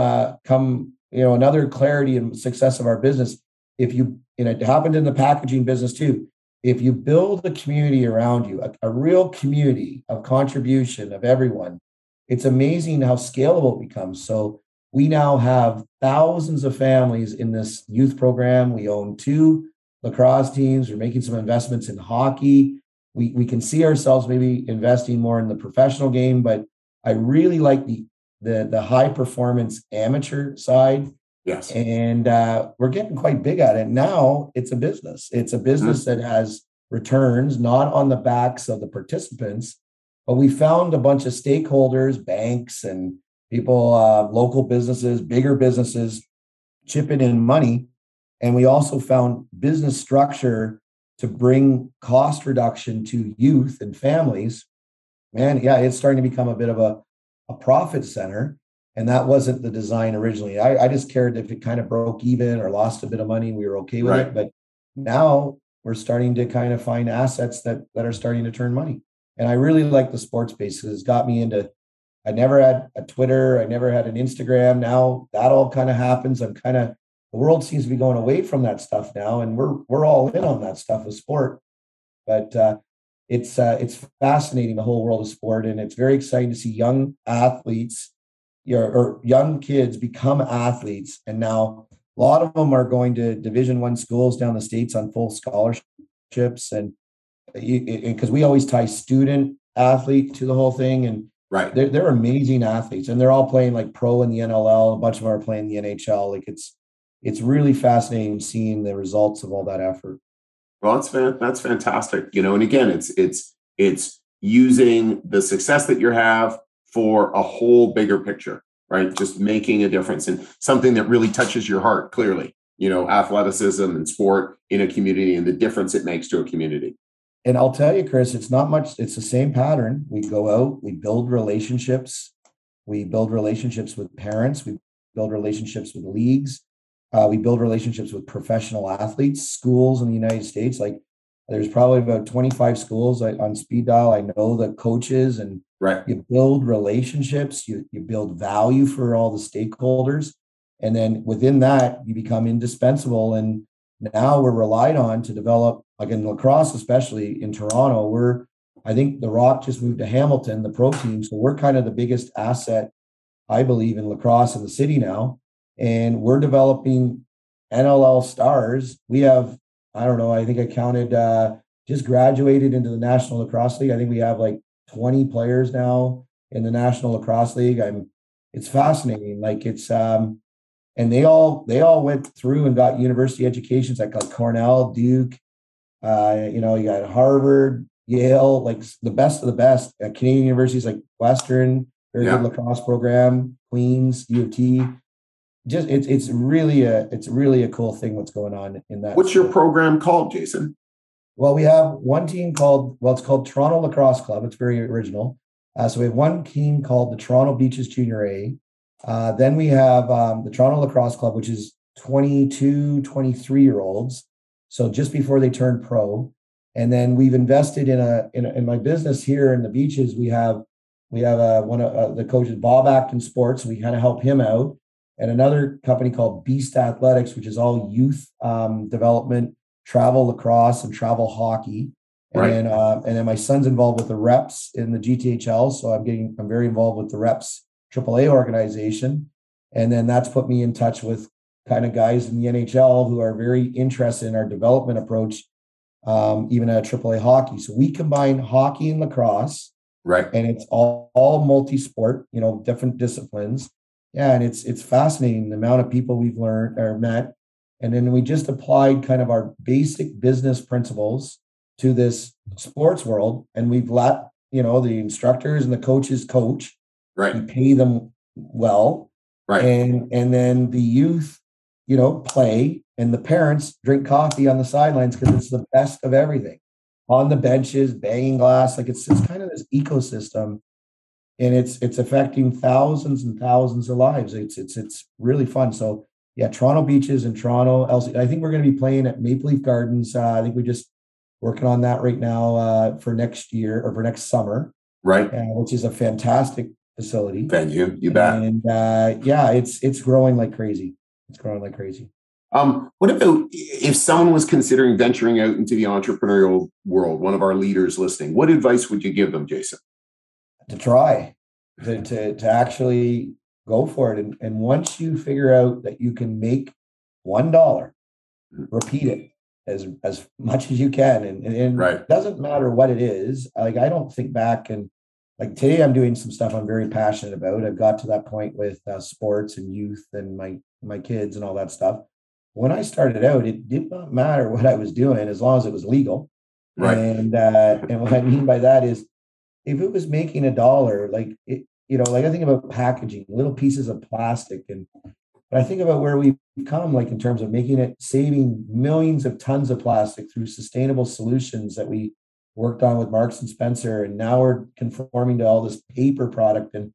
another clarity and success of our business, and it happened in the packaging business too, if you build a community around you, a real community of contribution of everyone, it's amazing how scalable it becomes. So we now have thousands of families in this youth program. We own 2 lacrosse teams. We're making some investments in hockey. We can see ourselves maybe investing more in the professional game, but I really like the high performance amateur side. Yes. And we're getting quite big at it. Now it's a business. It's a business that has returns, not on the backs of the participants, but we found a bunch of stakeholders, banks and people, local businesses, bigger businesses chipping in money. And we also found business structure to bring cost reduction to youth and families. Man, yeah, it's starting to become a bit of a profit center. And that wasn't the design originally. I just cared if it kind of broke even or lost a bit of money, we were okay with it. But now we're starting to kind of find assets that are starting to turn money. And I really like the sports space because it's got me into, I never had a Twitter. I never had an Instagram. Now that all kind of happens. I'm kind of, the world seems to be going away from that stuff now. And we're all in on that stuff with sport. But it's fascinating, the whole world of sport. And it's very exciting to see young athletes or young kids become athletes. And now a lot of them are going to Division I schools down the States on full scholarships. And because we always tie student athlete to the whole thing. And they're amazing athletes. And they're all playing like pro in the NLL. A bunch of them are playing the NHL. Like it's really fascinating seeing the results of all that effort. Well, that's fantastic. You know, and again, it's using the success that you have for a whole bigger picture, right? Just making a difference and something that really touches your heart, clearly, you know, athleticism and sport in a community and the difference it makes to a community. And I'll tell you, Chris, it's not much. It's the same pattern. We go out, we build relationships. We build relationships with parents. We build relationships with leagues. We build relationships with professional athletes, schools in the United States. Like there's probably about 25 schools on speed dial. I know the coaches and you build relationships, you build value for all the stakeholders. And then within that, you become indispensable. And now we're relied on to develop, like in lacrosse, especially in Toronto, I think The Rock just moved to Hamilton, the pro team. So we're kind of the biggest asset, I believe, in lacrosse in the city now. And we're developing NLL stars. We have, I don't know, I think I counted, just graduated into the National Lacrosse League. I think we have like 20 players now in the National Lacrosse League. It's fascinating. Like it's, and they all went through and got university educations like Cornell, Duke, you know, you got Harvard, Yale, like the best of the best. Canadian universities like Western, very good lacrosse program, Queens, U of T. Just it's really a cool thing what's going on in that. What's your program called, Jason? Well, we have one team called, it's called Toronto Lacrosse Club. It's very original. So we have one team called the Toronto Beaches Junior A. Then we have the Toronto Lacrosse Club, which is 22, 23-year-olds. So just before they turn pro. And then we've invested in my business here in the beaches. We have one of the coaches, Bob Acton Sports. We kind of help him out. And another company called Beast Athletics, which is all youth development, travel lacrosse, and travel hockey. And then my son's involved with the reps in the GTHL. So I'm very involved with the reps AAA organization. And then that's put me in touch with kind of guys in the NHL who are very interested in our development approach, even at AAA hockey. So we combine hockey and lacrosse. Right. And it's all multi-sport, you know, different disciplines. Yeah, and it's fascinating the amount of people we've learned or met. And then we just applied kind of our basic business principles to this sports world. And we've let, you know, the instructors and the coaches coach. Right. We pay them well. Right. And then the youth, you know, play, and the parents drink coffee on the sidelines because it's the best of everything. On the benches, banging glass. Like it's kind of this ecosystem. And it's affecting thousands and thousands of lives. It's really fun. So yeah, Toronto Beaches and Toronto LC. I think we're going to be playing at Maple Leaf Gardens. I think we're just working on that right now for next year or for next summer. Right. Which is a fantastic facility. Venue, you bet. And yeah, it's growing like crazy. What about if someone was considering venturing out into the entrepreneurial world, one of our leaders listening, what advice would you give them, Jason? To try, to actually go for it. And once you figure out that you can make $1, repeat it as much as you can. And it doesn't matter what it is. Like, I don't think back, and like today I'm doing some stuff I'm very passionate about. I've got to that point with sports and youth and my kids and all that stuff. When I started out, it did not matter what I was doing as long as it was legal. Right. And what I mean by that is, if it was making $1, like it, you know, like I think about packaging, little pieces of plastic, and but I think about where we've come, like in terms of making it, saving millions of tons of plastic through sustainable solutions that we worked on with Marks and Spencer, and now we're conforming to all this paper product, and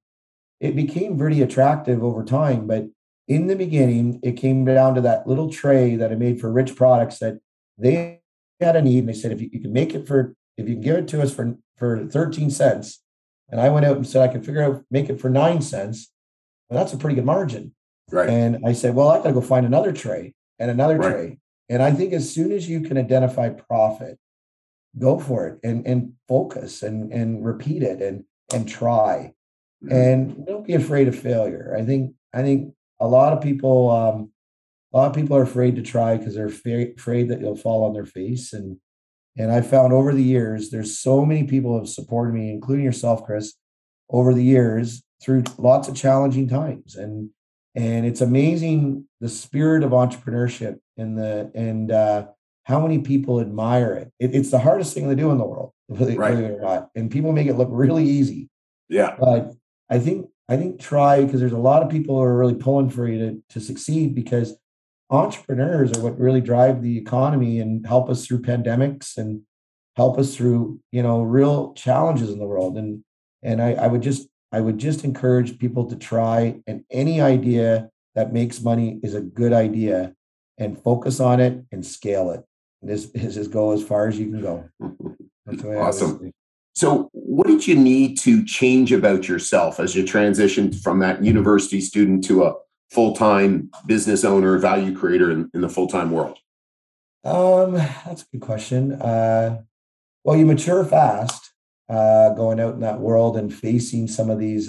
it became pretty attractive over time. But in the beginning, it came down to that little tray that I made for Rich Products that they had a need, and they said, if you can give it to us for 13 cents, and I went out and said, I can figure out, make it for 9 cents. Well, that's a pretty good margin. Right. And I said, well, I got to go find another tray and another tray. And I think as soon as you can identify profit, go for it and focus and repeat it and try. Mm-hmm. And don't be afraid of failure. I think a lot of people are afraid to try because they're afraid that they'll fall on their face. And I found over the years, there's so many people who have supported me, including yourself, Chris, over the years through lots of challenging times. And it's amazing the spirit of entrepreneurship and how many people admire it. It's the hardest thing to do in the world, believe it or not. And people make it look really easy. Yeah. But I think try, because there's a lot of people who are really pulling for you to succeed, because entrepreneurs are what really drive the economy and help us through pandemics and help us through, you know, real challenges in the world. And I would just encourage people to try, and any idea that makes money is a good idea, and focus on it and scale it. And this is just go as far as you can go. That's the way. Awesome. So what did you need to change about yourself as you transitioned from that university student to a full-time business owner, value creator in the full-time world? That's a good question. Well, you mature fast, going out in that world and facing some of these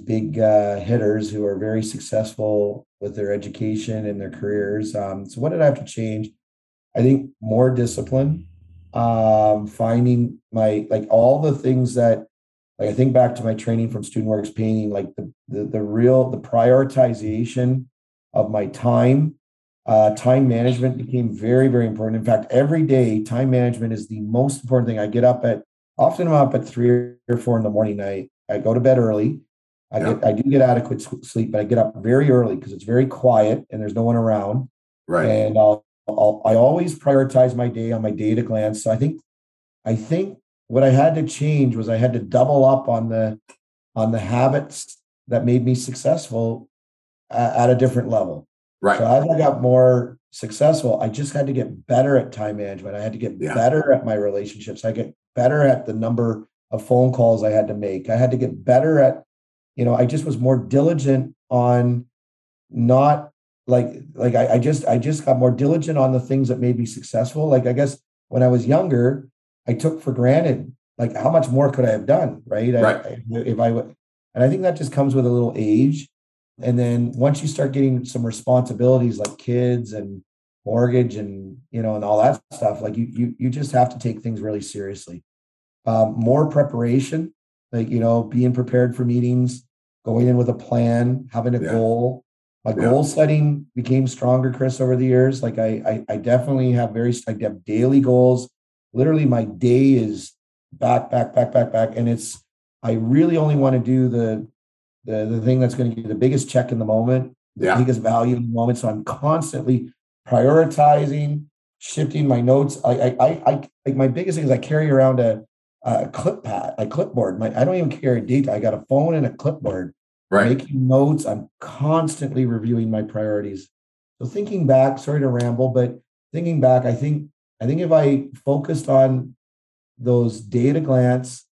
big hitters who are very successful with their education and their careers. So what did I have to change? I think more discipline, finding my, like all the things that, like I think back to my training from Student Works painting, like the prioritization of my time. Time management became very, very important. In fact, every day, time management is the most important thing. I get up at, often I'm up at 3 or 4 in the morning. I go to bed early. I do get adequate sleep, but I get up very early because it's very quiet and there's no one around. Right. And I always prioritize my day on my day at a glance. So I think what I had to change was I had to double up on the habits that made me successful at a different level. Right. So as I got more successful, I just had to get better at time management. I had to get better at my relationships. I get better at the number of phone calls I had to make. I had to get better at, you know, I just was more diligent on not like I just got more diligent on the things that made me successful. Like, I guess when I was younger, I took for granted, like, how much more could I have done, right? Right. I think that just comes with a little age. And then once you start getting some responsibilities like kids and mortgage and, you know, and all that stuff, like you just have to take things really seriously. More preparation, like, you know, being prepared for meetings, going in with a plan, having a goal. My goal setting became stronger, Chris, over the years. Like I definitely have I have daily goals. Literally, my day is back. And I really only want to do the thing that's going to give the biggest check in the moment, the biggest value in the moment. So I'm constantly prioritizing, shifting my notes. I like my biggest thing is I carry around a clipboard. I don't even carry data. I got a phone and a clipboard. Right. I'm making notes. I'm constantly reviewing my priorities. So thinking back, sorry to ramble, but thinking back, I think if I focused on those day at a glance,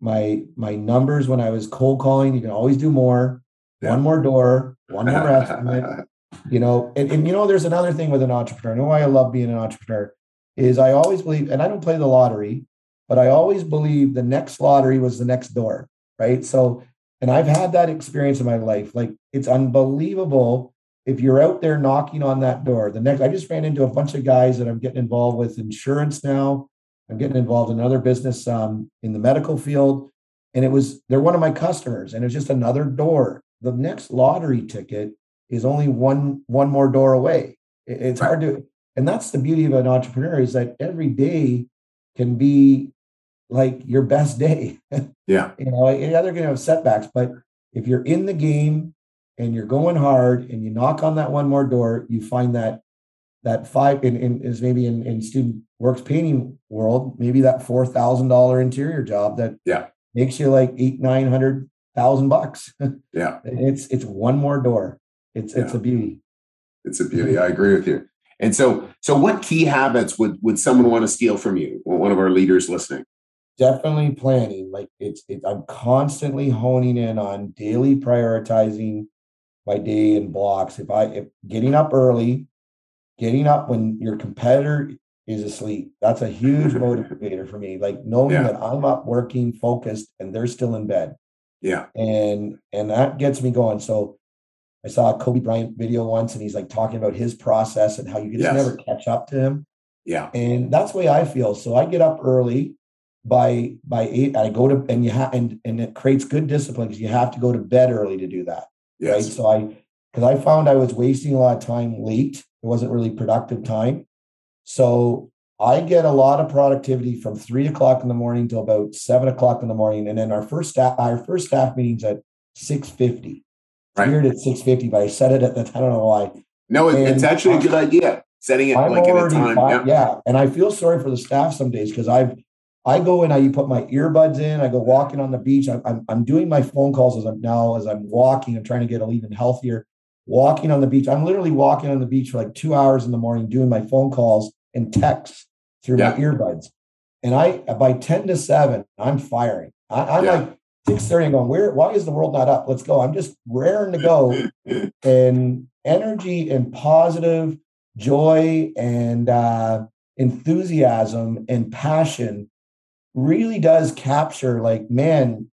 my numbers when I was cold calling, you can always do more, one more door, one more estimate, you know, and you know, there's another thing with an entrepreneur, and why I love being an entrepreneur is I always believe, and I don't play the lottery, but I always believe the next lottery was the next door, right? So, and I've had that experience in my life. Like, it's unbelievable. If you're out there knocking on that door, I just ran into a bunch of guys that I'm getting involved with insurance now. I'm getting involved in another business in the medical field. And they're one of my customers, and it's just another door. The next lottery ticket is only one more door away. It's hard to, And that's the beauty of an entrepreneur, is that every day can be like your best day. Yeah. You know, yeah, they're going to have setbacks, but if you're in the game and you're going hard and you knock on that one more door, you find that five is maybe in Student Works painting world, maybe that $4,000 interior job that makes you like $800,000-$900,000. Yeah. It's one more door. It's a beauty. It's a beauty. I agree with you. And so what key habits would someone want to steal from you? One of our leaders listening. Definitely planning. Like I'm constantly honing in on daily prioritizing my day in blocks. If getting up early, getting up when your competitor is asleep, that's a huge motivator for me. Like knowing that I'm up working focused and they're still in bed. Yeah. And that gets me going. So I saw a Kobe Bryant video once and he's like talking about his process and how you can just never catch up to him. Yeah. And that's the way I feel. So I get up early. By 8, I go to, and it creates good discipline because you have to go to bed early to do that. Yes. Right? So because I found I was wasting a lot of time late. It wasn't really productive time. So I get a lot of productivity from 3:00 in the morning till about 7:00 in the morning. And then our first staff meeting's at 6:50. Right. It's weird at 6:50, but I said it at the time. I don't know why. No, it's actually a good idea. Setting it at a time. Yeah. And I feel sorry for the staff some days because I go and I put my earbuds in. I go walking on the beach. I'm doing my phone calls as I'm walking. I'm trying to get even healthier. Walking on the beach. I'm literally walking on the beach for like 2 hours in the morning, doing my phone calls and texts through my earbuds. And by 10 to 7, I'm firing. I'm like 6:30 and going, why is the world not up? Let's go. I'm just raring to go. And energy and positive joy and enthusiasm and passion really does capture, like, man,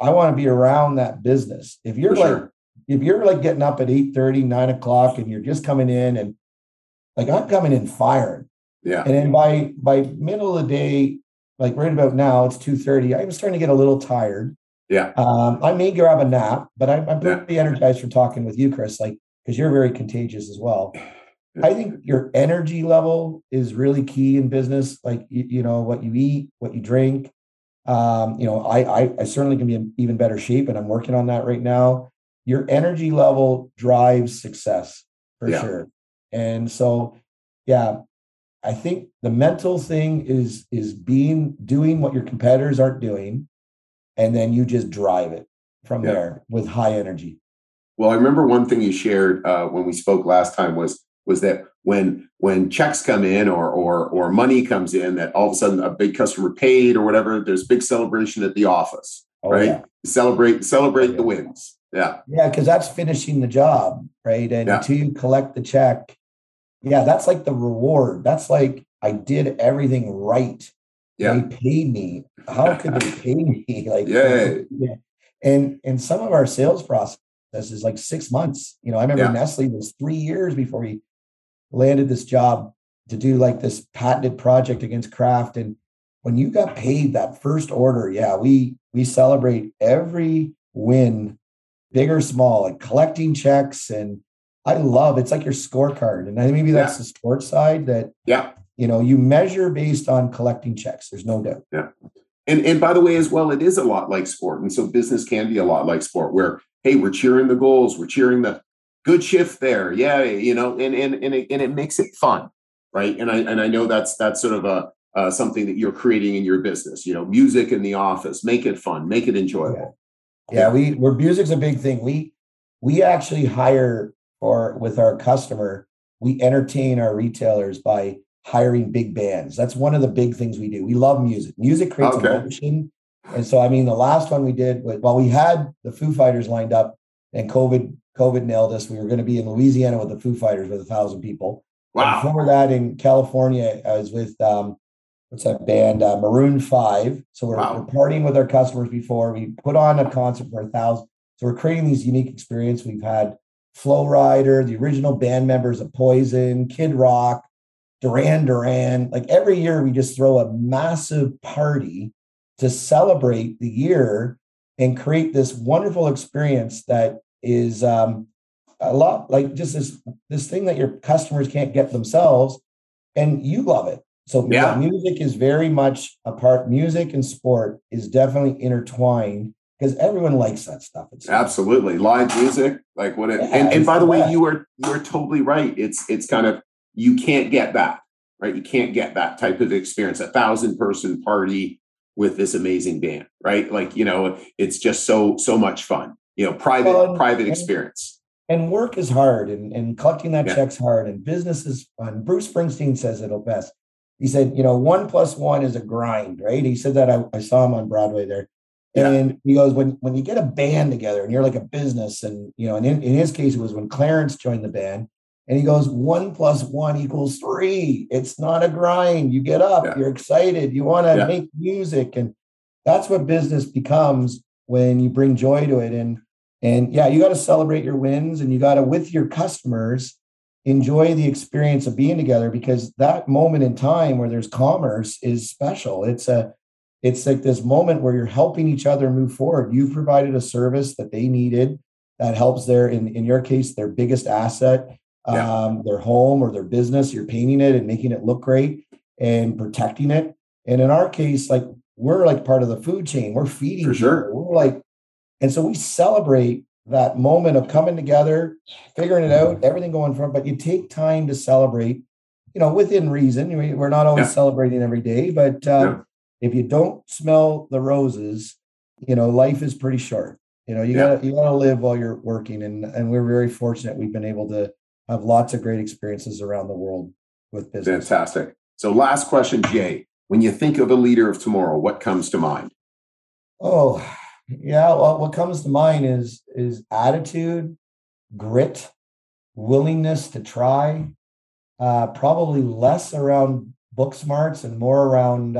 I want to be around that business. If you're getting up at 8:30, 9:00 and you're just coming in and like, I'm coming in firing. Yeah. And then by middle of the day, like right about now, it's 2:30. I'm starting to get a little tired. Yeah. I may grab a nap, but I'm pretty energized from talking with you, Chris, like, because you're very contagious as well. I think your energy level is really key in business. Like, you know, what you eat, what you drink. You know, I certainly can be in even better shape, and I'm working on that right now. Your energy level drives success for sure. And so, I think the mental thing is doing what your competitors aren't doing. And then you just drive it from there with high energy. Well, I remember one thing you shared when we spoke last time was that when checks come in or money comes in, that all of a sudden a big customer paid or whatever, there's big celebration at the office, right? Yeah. Celebrate the wins. Yeah. Yeah, because that's finishing the job, right? And until you collect the check, that's like the reward. That's like, I did everything right. Yeah. They paid me. How could they pay me? Like, and some of our sales process is like 6 months. You know, I remember Nestle was 3 years before he landed this job to do like this patented project against Kraft. And when you got paid that first order, we celebrate every win, big or small, like collecting checks. And I love, it's like your scorecard. And I think maybe that's the sports side that, you know, you measure based on collecting checks. There's no doubt. Yeah. And by the way, as well, it is a lot like sport. And so business can be a lot like sport where, hey, we're cheering the goals. We're cheering the good shift there. Yeah. You know, and it makes it fun. Right. And I know that's sort of a something that you're creating in your business, you know, music in the office, make it fun, make it enjoyable. Yeah. We're music's a big thing. We actually hire with our customer, we entertain our retailers by hiring big bands. That's one of the big things we do. We love music. Music creates emotion. And so, I mean, the last one we did was, well, we had the Foo Fighters lined up and COVID nailed us. We were going to be in Louisiana with the Foo Fighters with 1,000 people. Wow. And before that in California, I was with, what's that band? Maroon 5. So we're partying with our customers before we put on a concert for 1,000. So we're creating these unique experiences. We've had Flo Rida, the original band members of Poison, Kid Rock, Duran. Like every year we just throw a massive party to celebrate the year and create this wonderful experience that is a lot like just this thing that your customers can't get themselves. and you love it. So yeah, music is very much a part. Music and sport is definitely intertwined because everyone likes that stuff. It's absolutely live music, like what it. Yeah, and by the way, you are totally right. It's kind of, you can't get that, right? You can't get that type of experience. 1,000-person party with this amazing band, right? Like, you know, it's just so much fun. You know, private experience. And work is hard, and collecting that check's hard, and business is fun. Bruce Springsteen says it best. He said, you know, 1 + 1 is a grind, right? He said that. I saw him on Broadway there. And he goes, when you get a band together and you're like a business, and, you know, and in his case, it was when Clarence joined the band, and he goes, 1 + 1 = 3. It's not a grind. You get up, you're excited, you want to make music. And that's what business becomes when you bring joy to it. And yeah, you got to celebrate your wins, and you got to, with your customers, enjoy the experience of being together, because that moment in time where there's commerce is special. It's like this moment where you're helping each other move forward. You've provided a service that they needed that helps their, in your case, their biggest asset, their home or their business. You're painting it and making it look great and protecting it. And in our case, like, we're like part of the food chain. We're feeding people. Sure. We're like, and so we celebrate that moment of coming together, figuring it out, everything going from, but you take time to celebrate, you know, within reason. We're not always celebrating every day, but if you don't smell the roses, you know, life is pretty short. You know, you gotta live while you're working. And we're very fortunate. We've been able to have lots of great experiences around the world with business. Fantastic. So last question, Jay, when you think of a leader of tomorrow, what comes to mind? Oh, yeah. Well, what comes to mind is attitude, grit, willingness to try, probably less around book smarts and more around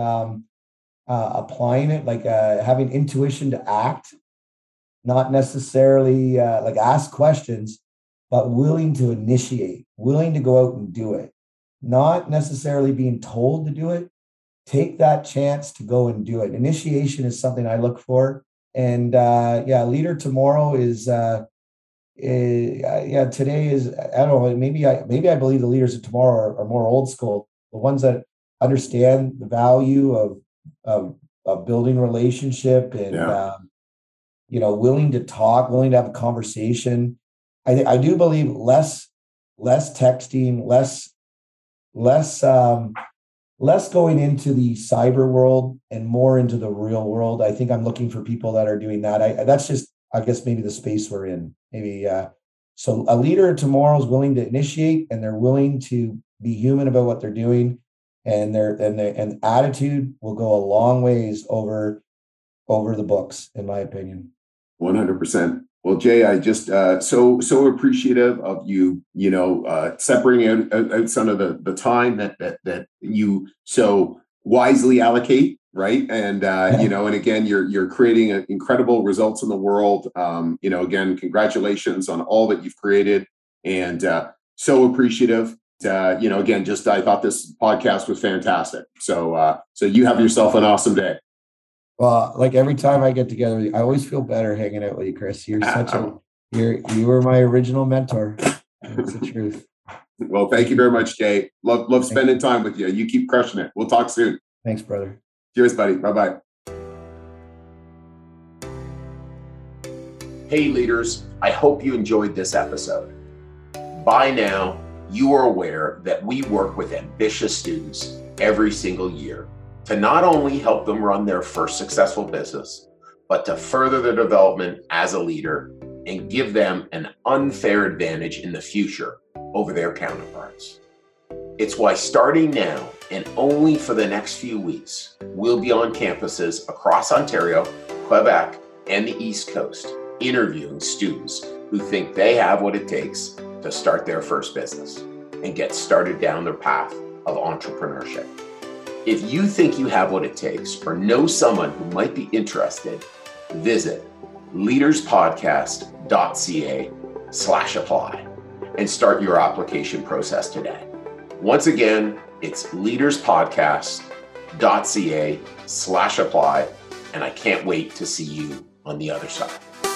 applying it, like having intuition to act, not necessarily like ask questions, but willing to initiate, willing to go out and do it, not necessarily being told to do it. Take that chance to go and do it. Initiation is something I look for. And leader tomorrow is today is, I don't know, maybe I believe the leaders of tomorrow are more old school, the ones that understand the value of building relationship and willing to talk, willing to have a conversation. I do believe less texting, less going into the cyber world and more into the real world. I think I'm looking for people that are doing that. That's just, I guess, maybe the space we're in. Maybe so a leader tomorrow is willing to initiate, and they're willing to be human about what they're doing, and their attitude will go a long ways over the books, in my opinion. 100%. Well, Jay, I just so appreciative of you, you know, separating out some of the time that you so wisely allocate, right? And you know, and again, you're creating incredible results in the world. You know, again, congratulations on all that you've created, and so appreciative. You know, again, just I thought this podcast was fantastic. So so you have yourself an awesome day. Well, like every time I get together with you, I always feel better hanging out with you, Chris. You're you were my original mentor. That's the truth. Well, thank you very much, Jay. Love spending time with you. You keep crushing it. We'll talk soon. Thanks, brother. Cheers, buddy. Bye-bye. Hey, leaders. I hope you enjoyed this episode. By now, you are aware that we work with ambitious students every single year, to not only help them run their first successful business, but to further their development as a leader and give them an unfair advantage in the future over their counterparts. It's why starting now and only for the next few weeks, we'll be on campuses across Ontario, Quebec, and the East Coast, interviewing students who think they have what it takes to start their first business and get started down their path of entrepreneurship. If you think you have what it takes or know someone who might be interested, visit leaderspodcast.ca/apply and start your application process today. Once again, it's leaderspodcast.ca/apply, and I can't wait to see you on the other side.